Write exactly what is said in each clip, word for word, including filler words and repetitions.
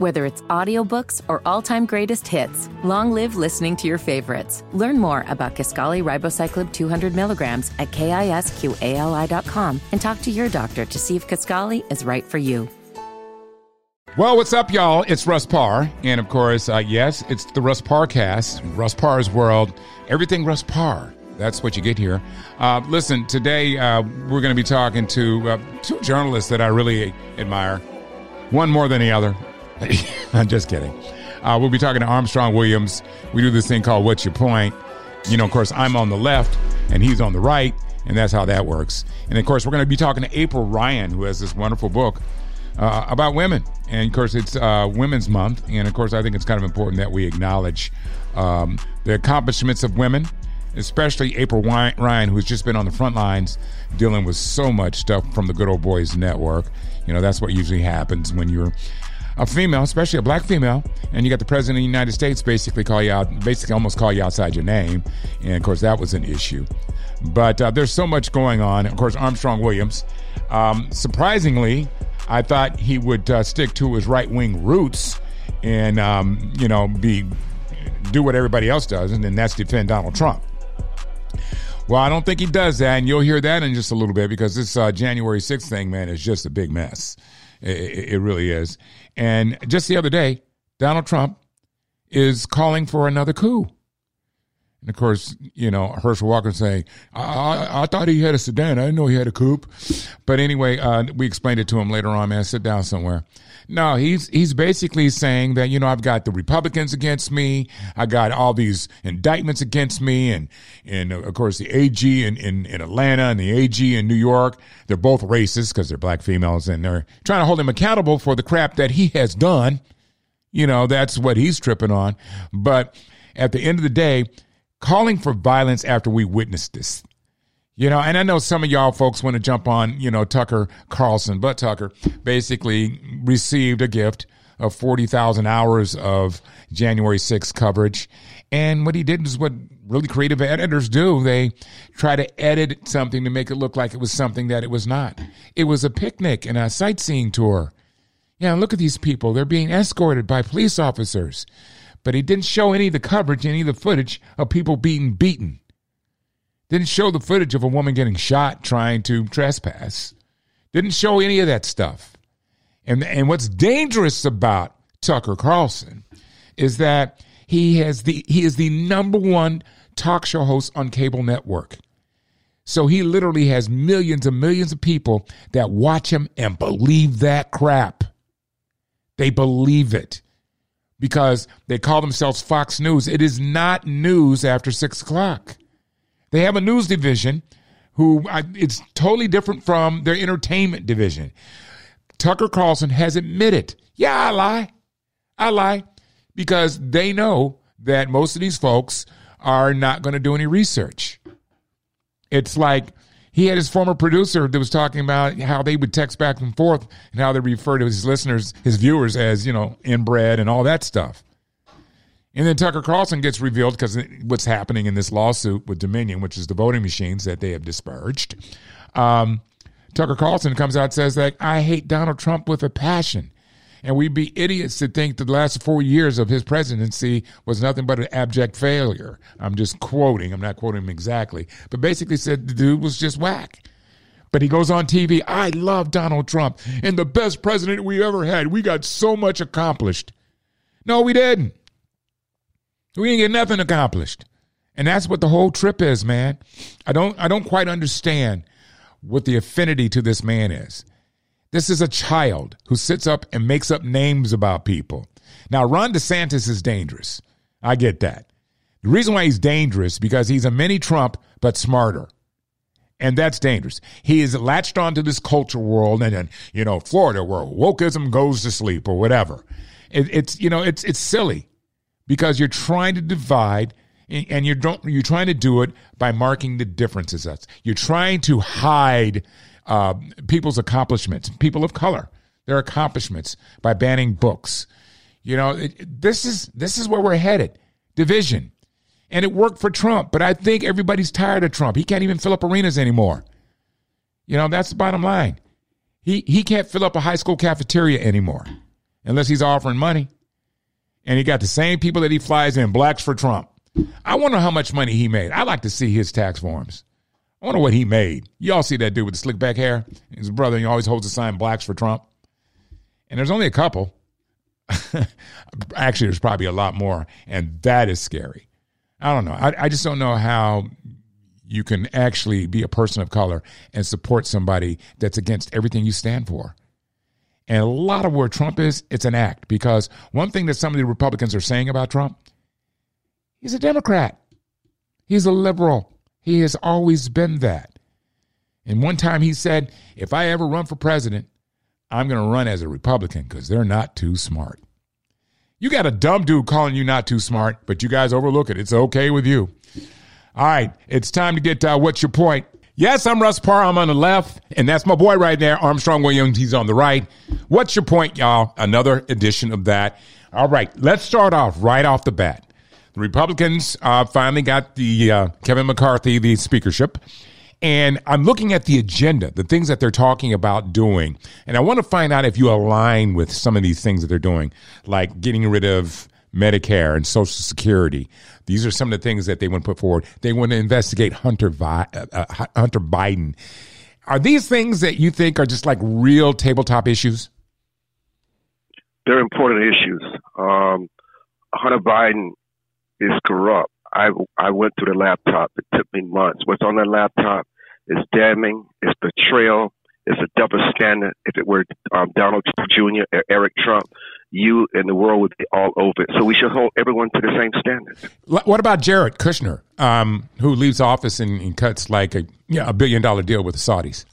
Whether it's audiobooks or all-time greatest hits, long live listening to your favorites. Learn more about Kisqali Ribociclib two hundred milligrams at kisqali dot com and talk to your doctor to see if Kisqali is right for you. Well, what's up, y'all? It's Russ Parr. And, of course, uh, yes, it's the Russ Parr Cast, Russ Parr's World, everything Russ Parr. That's what you get here. Uh, listen, today uh, we're going to be talking to uh, two journalists that I really admire, one more than the other. I'm just kidding. Uh, we'll be talking to Armstrong Williams. We do this thing called What's Your Point? You know, of course, I'm on the left and he's on the right, and that's how that works. And, of course, we're going to be talking to April Ryan, who has this wonderful book uh, about women. And, of course, it's uh, Women's Month. And, of course, I think it's kind of important that we acknowledge um, the accomplishments of women, especially April Ryan, who's just been on the front lines dealing with so much stuff from the Good Old Boys Network. You know, that's what usually happens when you're a female, especially a black female, and you got the president of the United States basically call you out, basically almost call you outside your name. And, of course, that was an issue. But uh, there's so much going on. Of course, Armstrong Williams, um, surprisingly, I thought he would uh, stick to his right-wing roots and, um, you know, be do what everybody else does, and then that's defend Donald Trump. Well, I don't think he does that, and you'll hear that in just a little bit, because this uh, January sixth thing, man, is just a big mess. It, it really is. And just the other day, Donald Trump is calling for another coup. And, of course, you know, Herschel Walker saying, I, I, I thought he had a sedan. I didn't know he had a coupe. But anyway, uh, we explained it to him later on, man, sit down somewhere. No, he's he's basically saying that, you know, I've got the Republicans against me. I got all these indictments against me. And, and of course, the A G in, in, in Atlanta and the A G in New York, they're both racist because they're black females. And they're trying to hold him accountable for the crap that he has done. You know, that's what he's tripping on. But at the end of the day, calling for violence after we witnessed this. You know, and I know some of y'all folks want to jump on, you know, Tucker Carlson, but Tucker basically received a gift of forty thousand hours of January sixth coverage. And what he did is what really creative editors do. They try to edit something to make it look like it was something that it was not. It was a picnic and a sightseeing tour. Yeah, look at these people. They're being escorted by police officers. But he didn't show any of the coverage, any of the footage of people being beaten. Didn't show the footage of a woman getting shot trying to trespass. Didn't show any of that stuff. And and what's dangerous about Tucker Carlson is that he has the he is the number one talk show host on cable network. So he literally has millions and millions of people that watch him and believe that crap. They believe it. Because they call themselves Fox News. It is not news after six o'clock. They have a news division who I, it's totally different from their entertainment division. Tucker Carlson has admitted, yeah, I lie. I lie. Because they know that most of these folks are not going to do any research. It's like he had his former producer that was talking about how they would text back and forth and how they refer to his listeners, his viewers as, you know, inbred and all that stuff. And then Tucker Carlson gets revealed because what's happening in this lawsuit with Dominion, which is the voting machines that they have disparaged. Um, Tucker Carlson comes out and says, like, I hate Donald Trump with a passion. And we'd be idiots to think that the last four years of his presidency was nothing but an abject failure. I'm just quoting. I'm not quoting him exactly. But basically said the dude was just whack. But he goes on T V, I love Donald Trump and the best president we ever had. We got so much accomplished. No, we didn't. We didn't get nothing accomplished. And that's what the whole trip is, man. I don't, I don't quite understand what the affinity to this man is. This is a child who sits up and makes up names about people. Now, Ron DeSantis is dangerous. I get that. The reason why he's dangerous is because he's a mini Trump, but smarter. And that's dangerous. He is latched onto this culture world and, and you know, Florida, where wokeism goes to sleep or whatever. It, it's, you know, it's it's silly because you're trying to divide and you're, don't, you're trying to do it by marking the differences. You're trying to hide Uh, people's accomplishments, people of color, their accomplishments by banning books. You know, it, this is this is where we're headed, division. And it worked for Trump, but I think everybody's tired of Trump. He can't even fill up arenas anymore. You know, that's the bottom line. He he can't fill up a high school cafeteria anymore. unless he's offering money. And he got the same people that he flies in, blacks for Trump. I wonder how much money he made. I like to see his tax forms. I wonder what he made. Y'all see that dude with the slick back hair? His brother, he always holds a sign, blacks for Trump. And there's only a couple. Actually, there's probably a lot more. And that is scary. I don't know. I, I just don't know how you can actually be a person of color and support somebody that's against everything you stand for. And a lot of where Trump is, it's an act. Because one thing that some of the Republicans are saying about Trump, he's a Democrat. He's a liberal. He has always been that. And one time he said, if I ever run for president, I'm going to run as a Republican because they're not too smart. You got a dumb dude calling you not too smart, but you guys overlook it. It's okay with you. All right, it's time to get uh, What's Your Point? Yes, I'm Russ Parr. I'm on the left, and that's my boy right there, Armstrong Williams. He's on the right. What's your point, y'all? Another edition of that. All right, let's start off right off the bat. The Republicans uh, finally got the uh, Kevin McCarthy, the speakership. And I'm looking at the agenda, the things that they're talking about doing. And I want to find out if you align with some of these things that they're doing, like getting rid of Medicare and Social Security. These are some of the things that they want to put forward. They want to investigate Hunter, Vi- uh, uh, Hunter Biden. Are these things that you think are just like real tabletop issues? They're important issues. Um, Hunter Biden is corrupt. I, I went through the laptop. It took me months. What's on that laptop is damning, it's betrayal, it's a double standard. If it were um, Donald Junior or Eric Trump, you and the world would be all over it. So we should hold everyone to the same standards. What about Jared Kushner, um, who leaves office and, and cuts like a, yeah, a billion-dollar deal with the Saudis?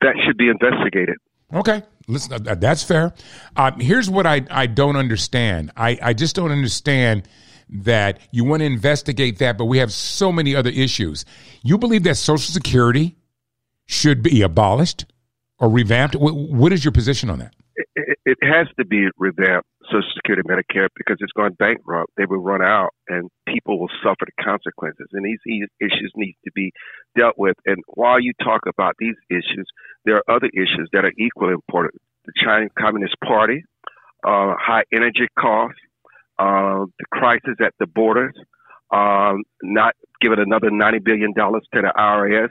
That should be investigated. Okay. Listen, that's fair. Um, here's what I, I don't understand. I, I just don't understand that you want to investigate that, but we have so many other issues. You believe that Social Security should be abolished or revamped? What, what is your position on that? It, it has to be revamped, Social Security, Medicare, because it's gone bankrupt. They will run out, and people will suffer the consequences. And these issues need to be dealt with. And while you talk about these issues, there are other issues that are equally important. The Chinese Communist Party, uh, high energy costs, Uh, the crisis at the borders, um, not giving another ninety billion dollars to the I R S,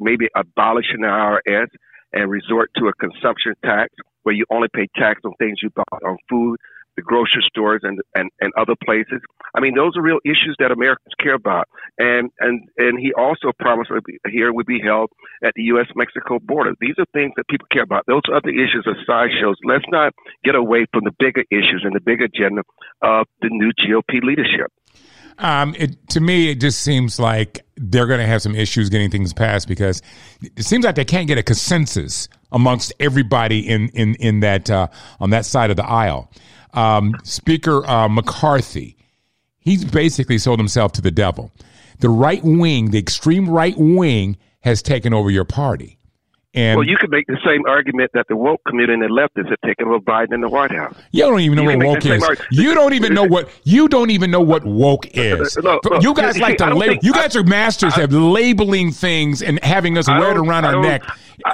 maybe abolishing the I R S and resort to a consumption tax where you only pay tax on things you bought, on food, the grocery stores, and, and, and other places. I mean, those are real issues that Americans care about. And, and, and he also promised a hearing would be held at the U S Mexico border. These are things that people care about. Those other issues are sideshows. Let's not get away from the bigger issues and the bigger agenda of the new G O P leadership. Um, it, to me, it just seems like they're going to have some issues getting things passed because it seems like they can't get a consensus amongst everybody in, in, in that uh, on that side of the aisle. Um, Speaker uh, McCarthy, he's basically sold himself to the devil. The right wing, the extreme right wing, has taken over your party. And well, you could make the same argument that the woke community and the leftists have taken over Biden in the White House. You don't even know you what woke is. Arg- you don't even know what you don't even know what woke is. Look, look, you guys see, like to label. You guys I, are masters I, at labeling things and having us wear it around our neck.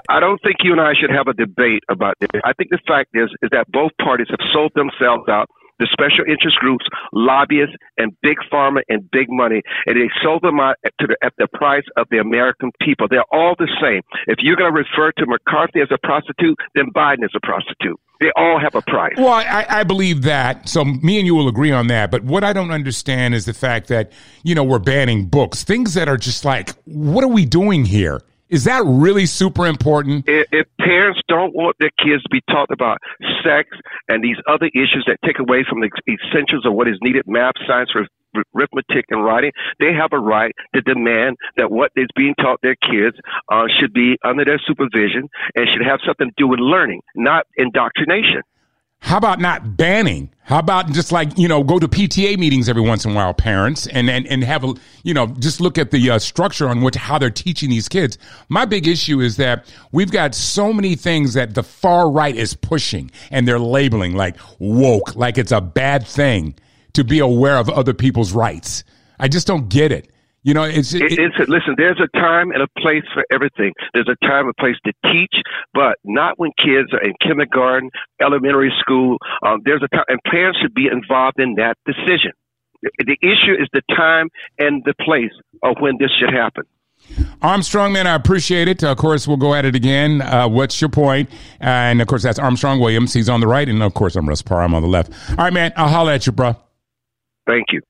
I don't think you and I should have a debate about this. I think the fact is is that both parties have sold themselves out. The special interest groups, lobbyists, and big pharma and big money, and they sold them out at, to the, at the price of the American people. They're all the same. If you're going to refer to McCarthy as a prostitute, then Biden is a prostitute. They all have a price. Well, I, I believe that. So me and you will agree on that. But what I don't understand is the fact that, you know, we're banning books, things that are just like, what are we doing here? Is that really super important? If parents don't want their kids to be taught about sex and these other issues that take away from the essentials of what is needed, math, science, arithmetic, and writing, they have a right to demand that what is being taught their kids uh, should be under their supervision and should have something to do with learning, not indoctrination. How about not banning? How about just like, you know, go to P T A meetings every once in a while, parents, and and, and have, a you know, just look at the uh, structure on which how they're teaching these kids. My big issue is that we've got so many things that the far right is pushing and they're labeling like woke, like it's a bad thing to be aware of other people's rights. I just don't get it. You know, it's, it, it, it's listen, there's a time and a place for everything. There's a time and place to teach, but not when kids are in kindergarten, elementary school. Um, there's a time, and parents should be involved in that decision. The, the issue is the time and the place of when this should happen. Armstrong, man, I appreciate it. Of course, we'll go at it again. Uh, what's your point? Uh, and, of course, that's Armstrong Williams. He's on the right. And, of course, I'm Russ Parr. I'm on the left. All right, man, I'll holler at you, bro. Thank you.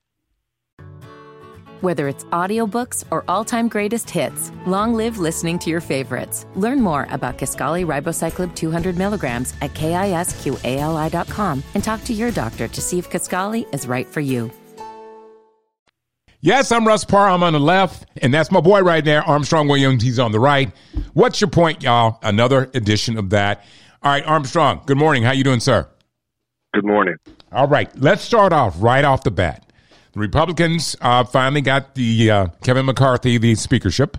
Whether it's audiobooks or all-time greatest hits, long live listening to your favorites. Learn more about Kisqali Ribociclib two hundred milligrams at kisqali dot com and talk to your doctor to see if Kisqali is right for you. Yes, I'm Russ Parr. I'm on the left, and that's my boy right there, Armstrong Williams. He's on the right. What's your point, y'all? Another edition of that. All right, Armstrong, good morning. How you doing, sir? Good morning. All right, let's start off right off the bat. The Republicans uh, finally got the uh, Kevin McCarthy, the speakership,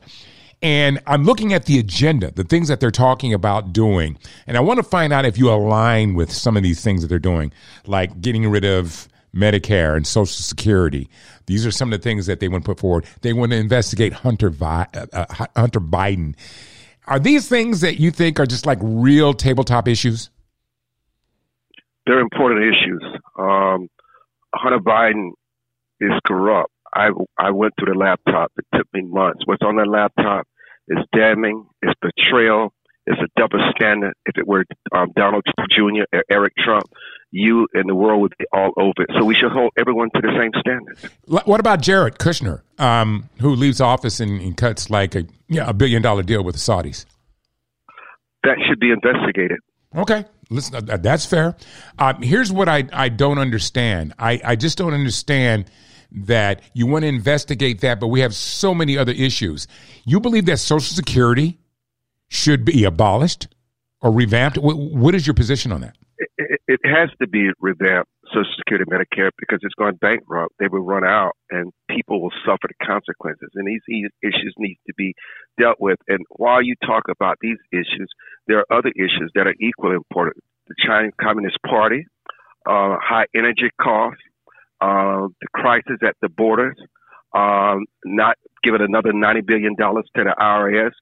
and I'm looking at the agenda, the things that they're talking about doing, and I want to find out if you align with some of these things that they're doing, like getting rid of Medicare and Social Security. These are some of the things that they want to put forward. They want to investigate Hunter Vi- uh, uh, Hunter Biden. Are these things that you think are just like real tabletop issues? They're important issues. Um, Hunter Biden is corrupt. I, I went through the laptop. It took me months. What's on that laptop is damning, it's betrayal, it's a double standard. If it were um, Donald Junior or Eric Trump, you and the world would be all over it. So we should hold everyone to the same standards. What about Jared Kushner, um, who leaves office and, and cuts like a yeah, a billion dollar deal with the Saudis? That should be investigated. Okay, listen, uh, that's fair. Um, here's what I, I don't understand. I, I just don't understand that you want to investigate that, but we have so many other issues. You believe that Social Security should be abolished or revamped? What, what is your position on that? It, it has to be revamped, Social Security, Medicare, because it's going bankrupt. They will run out, and people will suffer the consequences. And these issues need to be dealt with. And while you talk about these issues, there are other issues that are equally important. The Chinese Communist Party, uh, high energy costs, uh, the crisis at the borders, um, not giving another ninety billion dollars to the I R S,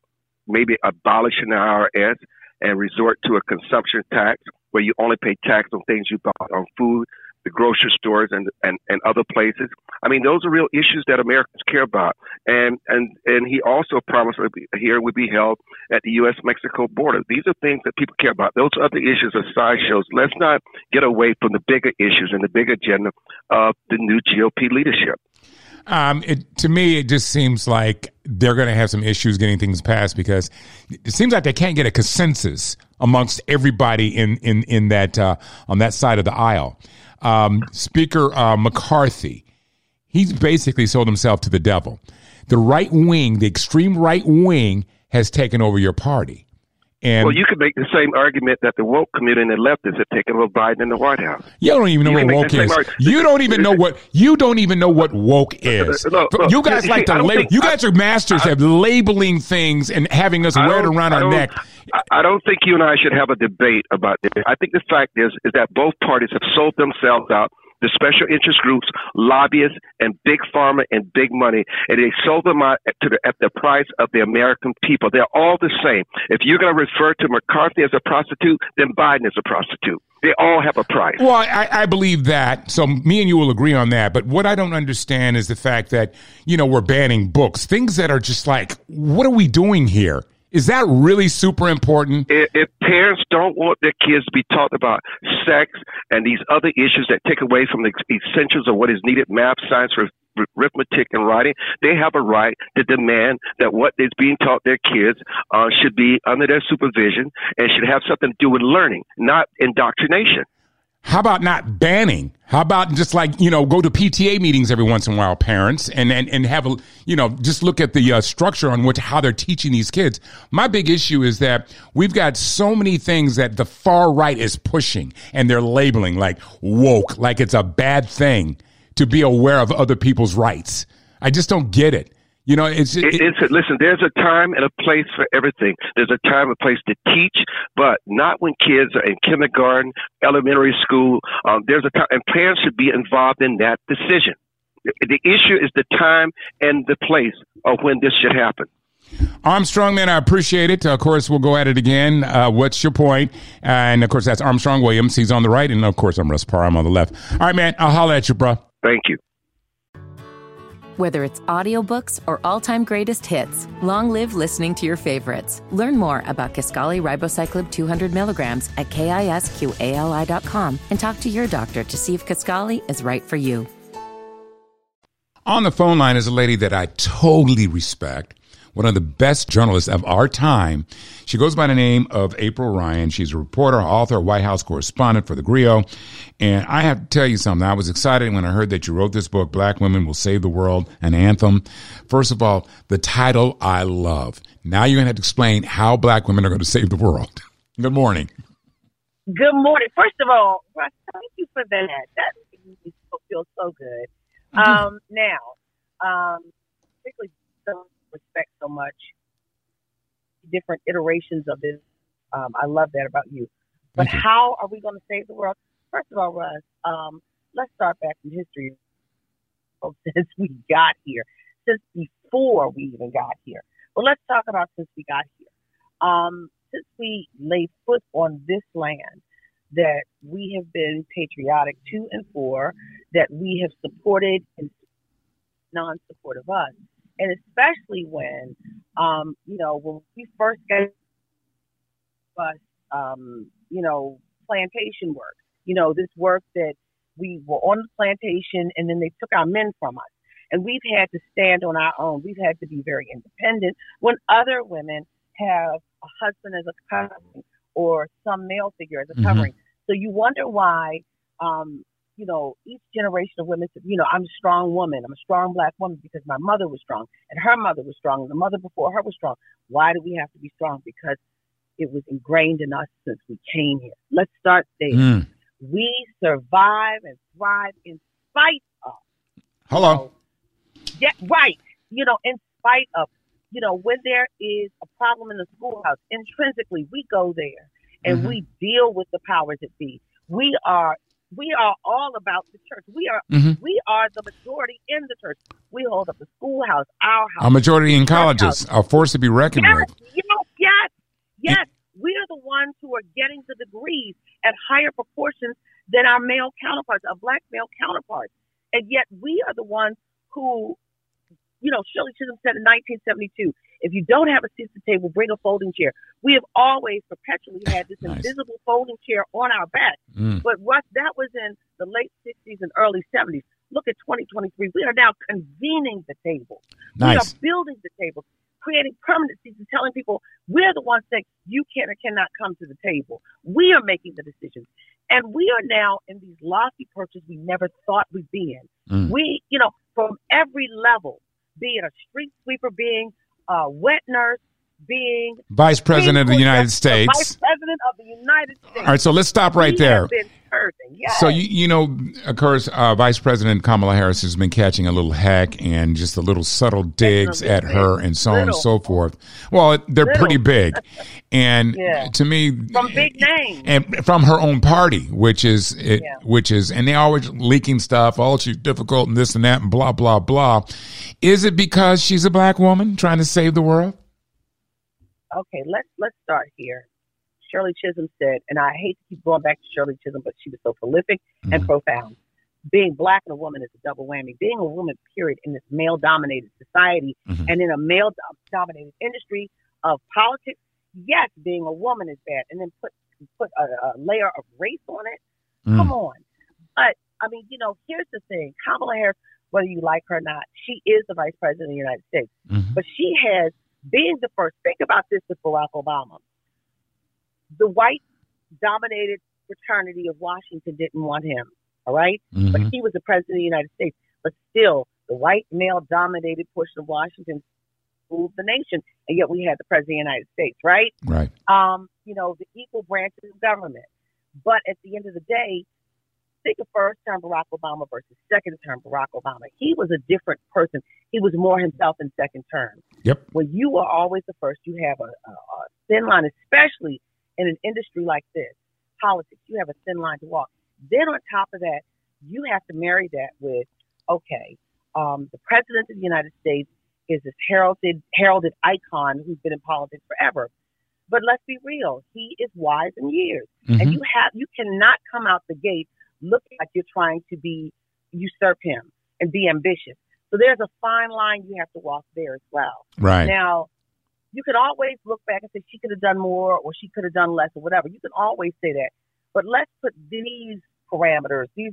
maybe abolishing the I R S and resort to a consumption tax, where you only pay tax on things you bought, on food, the grocery stores, and, and, and other places. I mean, those are real issues that Americans care about. And and, and he also promised a hearing would be held at the U S Mexico border. These are things that people care about. Those other issues are sideshows. Let's not get away from the bigger issues and the big agenda of the new G O P leadership. Um, it, to me, it just seems like they're going to have some issues getting things passed because it seems like they can't get a consensus amongst everybody in in in that uh, on that side of the aisle. Um, Speaker uh, McCarthy, he's basically sold himself to the devil. The right wing, the extreme right wing, has taken over your party. And well, you could make the same argument that the woke community and the leftists have taken over Biden in the White House. You don't even know you what woke is. Arg- you don't even know what you don't even know what woke is. Look, look, you guys see, like to label. You guys I, are masters I, at labeling things and having us wear it around our neck. I don't think you and I should have a debate about this. I think the fact is is that both parties have sold themselves out. The special interest groups, lobbyists, and big pharma and big money, and they sold them out to the, at the price of the American people. They're all the same. If you're going to refer to McCarthy as a prostitute, then Biden is a prostitute. They all have a price. Well, I, I believe that. So me and you will agree on that. But what I don't understand is the fact that, you know, we're banning books, things that are just like, what are we doing here? Is that really super important? If parents don't want their kids to be taught about sex and these other issues that take away from the essentials of what is needed, math, science, arithmetic, and writing, they have a right to demand that what is being taught their kids uh, should be under their supervision and should have something to do with learning, not indoctrination. How about not banning? How about just like, you know, go to P T A meetings every once in a while, parents, and and, and have, a, you know, just look at the uh, structure on which how they're teaching these kids. My big issue is that we've got so many things that the far right is pushing and they're labeling like woke, like it's a bad thing to be aware of other people's rights. I just don't get it. You know, it's, it, it, it's listen, there's a time and a place for everything. There's a time and place to teach, but not when kids are in kindergarten, elementary school. Um, there's a time, and parents should be involved in that decision. The issue is the time and the place of when this should happen. Armstrong, man, I appreciate it. Of course, we'll go at it again. Uh, what's your point? Uh, and, of course, that's Armstrong Williams. He's on the right. And, of course, I'm Russ Parr. I'm on the left. All right, man, I'll holler at you, bro. Thank you. Whether it's audiobooks or all-time greatest hits, long live listening to your favorites. Learn more about Kisqali Ribociclib two hundred milligrams at kisqali dot com and talk to your doctor to see if Kisqali is right for you. On the phone line is a lady that I totally respect, one of the best journalists of our time. She goes by the name of April Ryan. She's a reporter, author, White House correspondent for the Grio. And I have to tell you something. I was excited when I heard that you wrote this book, Black Women Will Save the World, an Anthem. First of all, the title I love. Now you're going to have to explain how Black women are going to save the world. Good morning. Good morning. First of all, Russ, thank you for that. That makes me feel so good. Um, now, um, particularly so respect so much different iterations of this. Um, I love that about you. But you. How are we going to save the world? First of all, Russ, um, let's start back in history. Oh, since we got here, since before we even got here. Well, let's talk about since we got here. Um, since we laid foot on this land, that we have been patriotic to and for, that we have supported and non-support of us. And especially when, um, you know, when we first got us, um, you know, plantation work, you know, this work that we were on the plantation and then they took our men from us. And we've had to stand on our own. We've had to be very independent when other women have a husband as a covering or some male figure as a covering. Mm-hmm. So you wonder why, um, you know, each generation of women said, you know, I'm a strong woman. I'm a strong Black woman because my mother was strong and her mother was strong and the mother before her was strong. Why do we have to be strong? Because it was ingrained in us since we came here. Let's start there. Mm. We survive and thrive in spite of. Hello. So, yeah, right. You know, in spite of, you know, when there is a problem in the schoolhouse, intrinsically, we go there and mm-hmm. we deal with the powers that be. We are We are all about the church. We are mm-hmm. we are the majority in the church. We hold up the schoolhouse, our house. Our majority in colleges house. Are forced to be reckoned yes, with. Yes, yes, yes. It, we are the ones who are getting the degrees at higher proportions than our male counterparts, our Black male counterparts. And yet we are the ones who, you know, Shirley Chisholm said in nineteen seventy-two, if you don't have a seat at the table, bring a folding chair. We have always perpetually had this nice. invisible folding chair on our back. Mm. But Russ, that was in the late sixties and early seventies. Look at twenty twenty-three. We are now convening the table. Nice. We are building the table, creating permanent seats and telling people we're the ones that you can or cannot come to the table. We are making the decisions. And we are now in these lofty perches we never thought we'd be in. Mm. We, you know, from every level, be it a street sweeper, being Uh, wet nurse, being Vice President of the United States. Vice President of the United States. All right, so let's stop right there. Yes. So, you, you know, of course, uh, Vice President Kamala Harris has been catching a little heck and just the little subtle digs at her and so on and so forth. Well, they're pretty big. And yeah. to me, from big names and from her own party, which is, it, yeah. which is, and they always leaking stuff. Oh, she's difficult and this and that and blah, blah, blah. Is it because she's a Black woman trying to save the world? Okay, let's let's start here. Shirley Chisholm said, and I hate to keep going back to Shirley Chisholm, but she was so prolific mm-hmm. and profound. Being Black and a woman is a double whammy. Being a woman, period, in this male-dominated society mm-hmm. and in a male-dominated industry of politics, yes, being a woman is bad. And then put put a, a layer of race on it. Mm. Come on. But, I mean, you know, here's the thing. Kamala Harris, whether you like her or not, she is the Vice President of the United States. Mm-hmm. But she has being the first, think about this with Barack Obama. The white-dominated fraternity of Washington didn't want him, all right? Mm-hmm. But he was the president of the United States. But still, the white male-dominated portion of Washington ruled the nation, and yet we had the president of the United States, right? Right. Um, you know, the equal branches of government. But at the end of the day, think of first-term Barack Obama versus second-term Barack Obama. He was a different person. He was more himself in second term. Yep. When you are always the first, you have a, a, a thin line, especially in an industry like this, politics. You have a thin line to walk. Then on top of that, you have to marry that with, okay, um, the president of the United States is this heralded, heralded icon who's been in politics forever. But let's be real. He is wise in years. Mm-hmm. And you have, you cannot come out the gate looking like you're trying to be, usurp him and be ambitious. So there's a fine line you have to walk there as well. Right. Now, you could always look back and say she could have done more or she could have done less or whatever. You can always say that. But let's put these parameters, these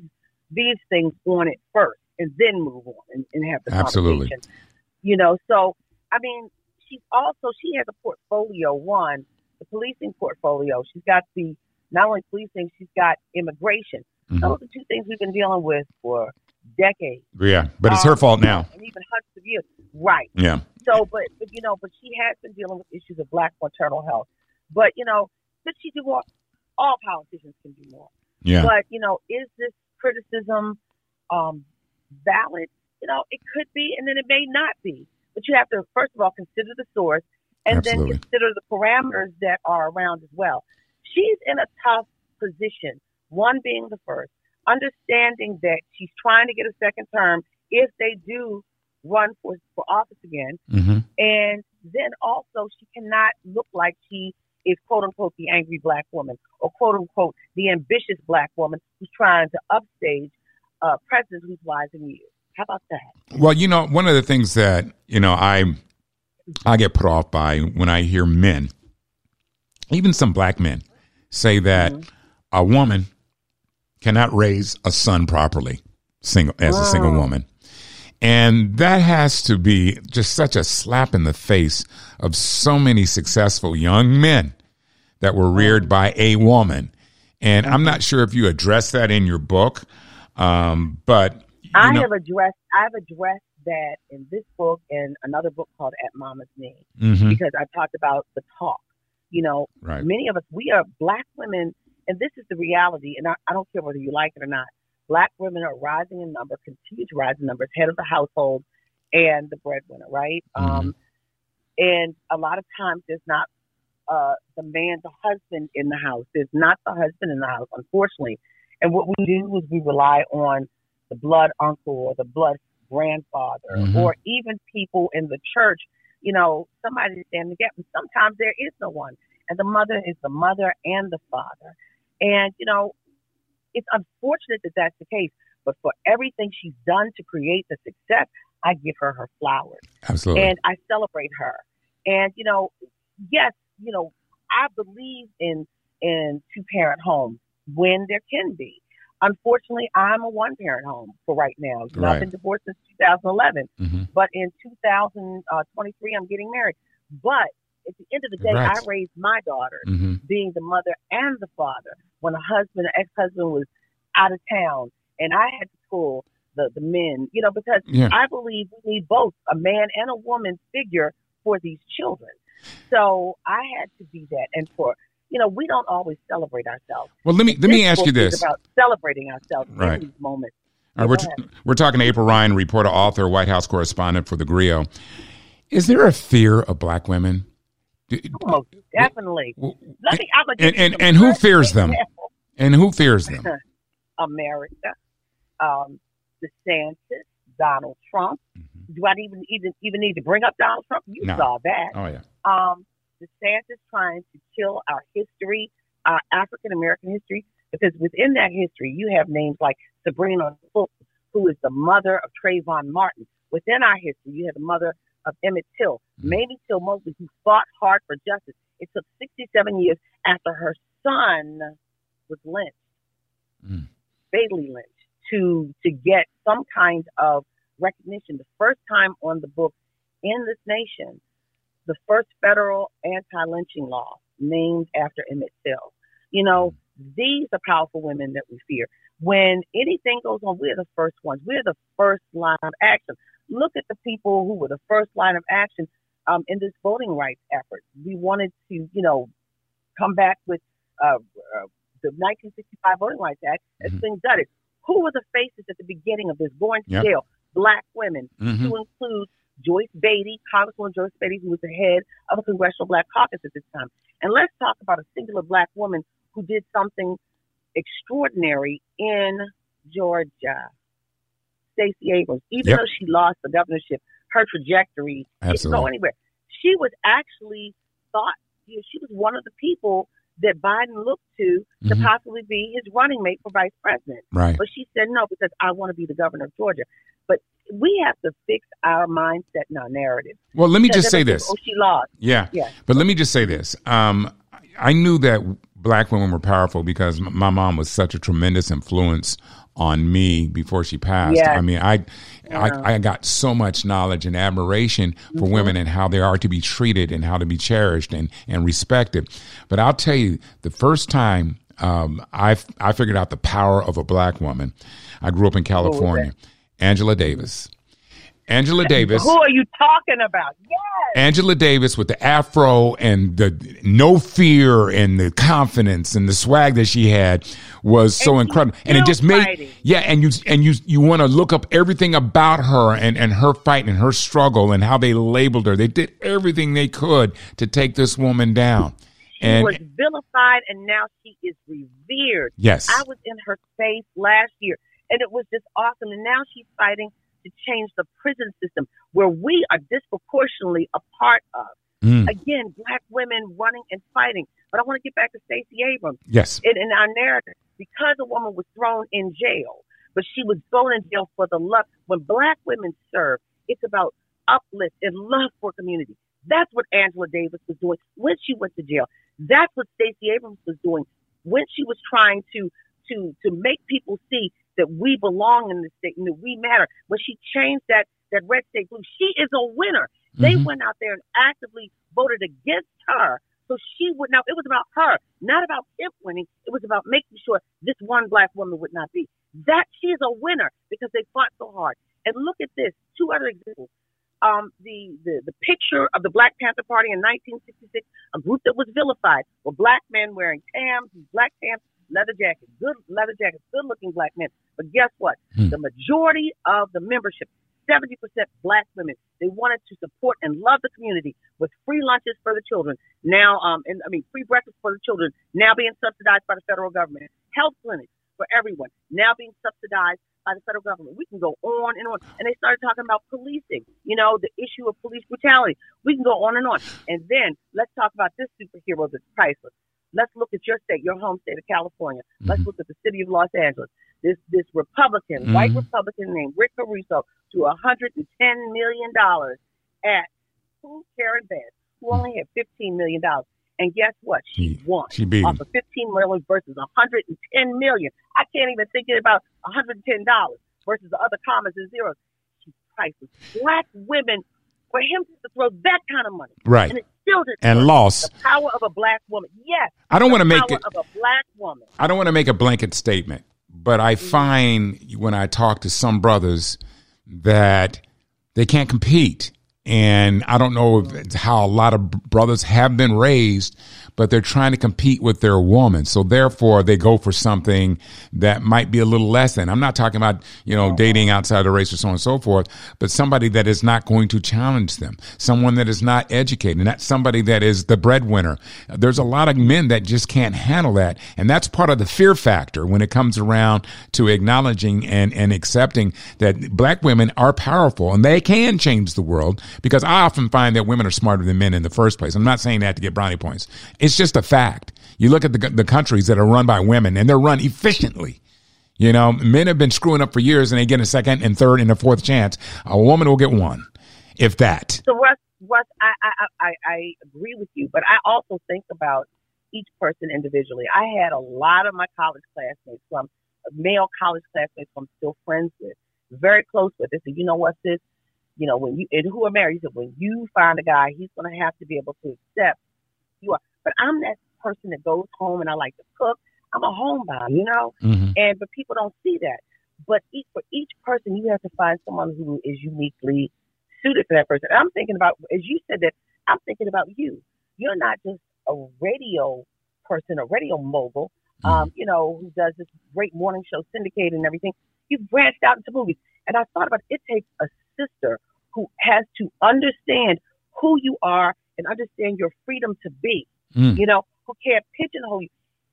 these things on it first and then move on and, and have the Absolutely. Conversation. You know, so, I mean, she's also, she has a portfolio, one, the policing portfolio. She's got the, not only policing, she's got immigration. Mm-hmm. Those are two things we've been dealing with for decades. Yeah, but it's um, her fault now. And even hundreds of years. Right. Yeah. So, but, but, you know, but she has been dealing with issues of black maternal health. But, you know, could she do more? All politicians can do more. Yeah. But, you know, is this criticism um, valid? You know, it could be, and then it may not be. But you have to, first of all, consider the source and Absolutely. Then consider the parameters that are around as well. She's in a tough position, one being the first, understanding that she's trying to get a second term if they do run for, for office again. Mm-hmm. And then also she cannot look like she is, quote unquote, the angry black woman or, quote unquote, the ambitious black woman who's trying to upstage a president who's wise in years. How about that? Well, you know, one of the things that, you know, I I get put off by when I hear men, even some black men, say that mm-hmm. a woman cannot raise a son properly single as oh. a single woman. And that has to be just such a slap in the face of so many successful young men that were reared by a woman. And I'm not sure if you address that in your book, um, but... You I know. have addressed I've addressed that in this book and another book called At Mama's Knee mm-hmm. because I talked about the talk. You know, right. many of us, we are black women, and this is the reality, and I, I don't care whether you like it or not. Black women are rising in number, continue to rise in numbers, head of the household and the breadwinner, right? Mm-hmm. Um, and a lot of times there's not uh, the man, the husband in the house. There's not the husband in the house, unfortunately. And what we do is we rely on the blood uncle or the blood grandfather mm-hmm. or even people in the church, you know, somebody to stand in the gap. And sometimes there is no one. And the mother is the mother and the father. And, you know, it's unfortunate that that's the case. But for everything she's done to create the success, I give her her flowers. Absolutely. And I celebrate her. And, you know, yes, you know, I believe in, in two-parent homes when there can be. Unfortunately, I'm a one-parent home for right now. You know, right. I've been divorced since two thousand eleven. Mm-hmm. But in two thousand twenty-three, I'm getting married. But at the end of the day, right. I raised my daughter mm-hmm. being the mother and the father when a husband, an ex-husband was out of town. And I had to pull the, the men, you know, because yeah. I believe we need both a man and a woman figure for these children. So I had to be that. And for... You know, we don't always celebrate ourselves. Well, let me let me ask you this. It's about celebrating ourselves right. in these moments. All right, we're, t- we're talking to April Ryan, reporter, author, White House correspondent for the Grio. Is there a fear of black women? Oh, definitely. Well, let me, I'm and and, and who fears them? And who fears them? America, um, DeSantis, Donald Trump. Mm-hmm. Do I even, even even need to bring up Donald Trump? You no. saw that. Oh, yeah. Um, DeSantis trying to kill our history, our African-American history, because within that history, you have names like Sabrina Fulton, who is the mother of Trayvon Martin. Within our history, you have the mother of Emmett Till, Mamie Till-Mobley, who fought hard for justice. It took sixty-seven years after her son was lynched, mm. fatally lynched, to, to get some kind of recognition. The first time on the book in this nation, the first federal anti-lynching law named after Emmett Till. You know, these are powerful women that we fear. When anything goes on, we're the first ones. We're the first line of action. Look at the people who were the first line of action um, in this voting rights effort. We wanted to, you know, come back with uh, uh, the nineteen sixty-five Voting Rights Act. It's mm-hmm. been gutted. Who were the faces at the beginning of this? Going to yep. jail, black women, mm-hmm. to include Joyce Beatty, Congresswoman Joyce Beatty, who was the head of the Congressional Black Caucus at this time. And let's talk about a singular black woman who did something extraordinary in Georgia. Stacey Abrams. Even yep. though she lost the governorship, her trajectory Absolutely. didn't go anywhere. She was actually thought, you know, she was one of the people that Biden looked to mm-hmm. to possibly be his running mate for vice president. Right. But she said, no, because I want to be the governor of Georgia. But we have to fix our mindset and our narrative. Well, let me because just say this. Oh, she lost. Yeah. yeah. But let me just say this. Um, I knew that black women were powerful because my mom was such a tremendous influence on me before she passed. Yes. I mean, I, yeah. I I got so much knowledge and admiration for mm-hmm. women and how they are to be treated and how to be cherished and, and respected. But I'll tell you, the first time um, I I figured out the power of a black woman, I grew up in California, Angela Davis. Angela Davis. Who are you talking about? Yes. Angela Davis with the afro and the no fear and the confidence and the swag that she had was so and incredible. And it just made, fighting. yeah. And you, and you, you want to look up everything about her and, and her fight and her struggle and how they labeled her. They did everything they could to take this woman down. She and, was vilified and now she is revered. Yes. I was in her space last year and it was just awesome. And now she's fighting to change the prison system where we are disproportionately a part of. Mm. Again, black women running and fighting. But I want to get back to Stacey Abrams. Yes. In, in our narrative, because a woman was thrown in jail, but she was thrown in jail for the love. When black women serve, it's about uplift and love for community. That's what Angela Davis was doing when she went to jail. That's what Stacey Abrams was doing when she was trying to to to make people see that we belong in the state and that we matter. But she changed that, that red state blue. She is a winner. They mm-hmm. went out there and actively voted against her. So she would now, it was about her, not about Kemp winning. It was about making sure this one black woman would not be. That she is a winner because they fought so hard. And look at this, two other examples. Um, the, the, the picture of the Black Panther Party in nineteen sixty-six, a group that was vilified, were black men wearing tams, black tams, leather jackets, good leather jackets, good looking black men. But guess what? Hmm. The majority of the membership, seventy percent black women, they wanted to support and love the community with free lunches for the children. Now, um, and I mean, free breakfast for the children, now being subsidized by the federal government. Health clinics for everyone, now being subsidized by the federal government. We can go on and on. And they started talking about policing, you know, the issue of police brutality. We can go on and on. And then let's talk about this superhero that's priceless. Let's look at your state, your home state of California. Let's mm-hmm. look at the city of Los Angeles. This this Republican, mm-hmm. white Republican named Rick Caruso threw one hundred ten million dollars at who? Karen Bass, who only had fifteen million dollars. And guess what? She, she won. She beat off of fifteen million dollars versus one hundred ten million dollars. I can't even think about one hundred ten dollars versus the other commas and zeros. She's priceless. Black women, for him to throw that kind of money. Right. And it's and loss. The power of a black woman. Yes. I don't want to make it of a black woman. I don't want to make a blanket statement, but I mm-hmm. find when I talk to some brothers that they can't compete. And I don't know if it's how a lot of brothers have been raised, but they're trying to compete with their woman. So therefore, they go for something that might be a little less than. I'm not talking about, you know, dating outside the race or so on and so forth, but somebody that is not going to challenge them, someone that is not educated, not somebody that is the breadwinner. There's a lot of men that just can't handle that. And that's part of the fear factor when it comes around to acknowledging and, and accepting that black women are powerful and they can change the world. Because I often find that women are smarter than men in the first place. I'm not saying that to get brownie points. It's just a fact. You look at the the countries that are run by women, and they're run efficiently. You know, men have been screwing up for years, and they get a second and third and a fourth chance. A woman will get one, if that. So, Russ, Russ I, I, I, I agree with you, but I also think about each person individually. I had a lot of my college classmates, some male college classmates who I'm still friends with, very close with. They said, you know what, sis? You know, when you, and who are married, he said, when you find a guy, he's going to have to be able to accept you are. But I'm that person that goes home and I like to cook. I'm a homebody, you know, mm-hmm. and but people don't see that. But each, for each person, you have to find someone who is uniquely suited for that person. And I'm thinking about, as you said that, I'm thinking about you. You're not just a radio person, a radio mogul, mm-hmm. um, you know, who does this great morning show syndicate and everything. You've branched out into movies. And I thought about it, it takes a sister who has to understand who you are and understand your freedom to be, mm. you know, who can't pigeonhole you.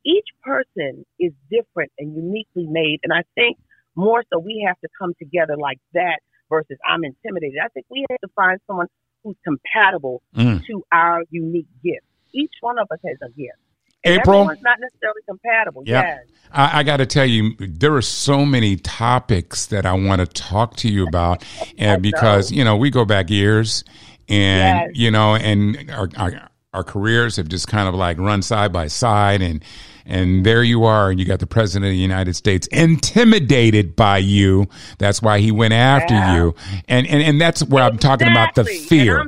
Each person is different and uniquely made. And I think more so we have to come together like that versus I'm intimidated. I think we have to find someone who's compatible mm. to our unique gift. Each one of us has a gift. And April, everyone's not necessarily compatible. Yeah. Yes. I, I got to tell you, there are so many topics that I want to talk to you about, and because, you know, we go back years and, yes. you know, and our, our, our careers have just kind of like run side by side, and and there you are, and you got the president of the United States intimidated by you. That's why he went after yeah. you. And, and, and that's where exactly. I'm talking about the fear.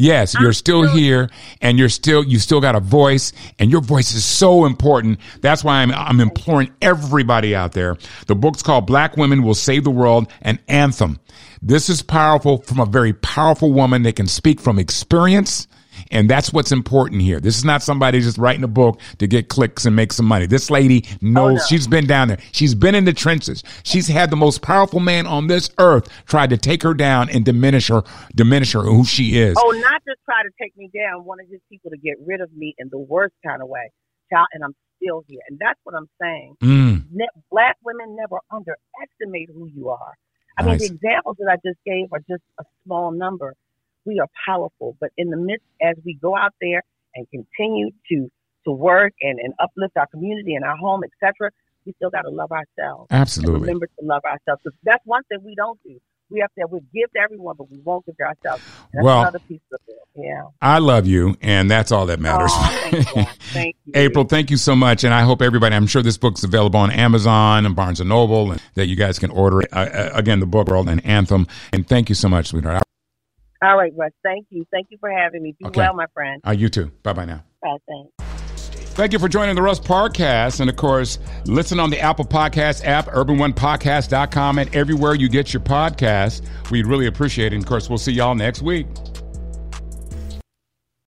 Yes, you're still here, and you're still you still got a voice, and your voice is so important. That's why I'm I'm imploring everybody out there. The book's called Black Women Will Save the World: An Anthem. This is powerful from a very powerful woman that can speak from experience, and that's what's important here. This is not somebody just writing a book to get clicks and make some money. This lady knows. Oh, no. She's been down there. She's been in the trenches. She's had the most powerful man on this earth try to take her down and diminish her, diminish her who she is. Oh, not just try to take me down. One of his people to get rid of me in the worst kind of way. Child, and I'm still here. And that's what I'm saying. Mm. Ne- black women never underestimate who you are. I nice. mean, the examples that I just gave are just a small number. We are powerful, but in the midst, as we go out there and continue to to work and, and uplift our community and our home, et cetera, we still got to love ourselves. Absolutely. Remember to love ourselves. So that's one thing we don't do. We have to we give to everyone, but we won't give to ourselves. That's well, another piece of it. Yeah. I love you, and that's all that matters. Oh, thank you. Thank you. April, thank you so much, and I hope everybody, I'm sure this book's available on Amazon and Barnes and Noble, and that you guys can order it. Uh, again, the book, World and Anthem, and thank you so much, sweetheart. I All right, Russ. Thank you. Thank you for having me. Be okay. well, my friend. Uh, you too. Bye-bye now. Bye, thanks. Thank you for joining the Russ Parrcast. And, of course, listen on the Apple Podcast app, urban one podcast dot com, and everywhere you get your podcast. We'd really appreciate it. And, of course, we'll see y'all next week.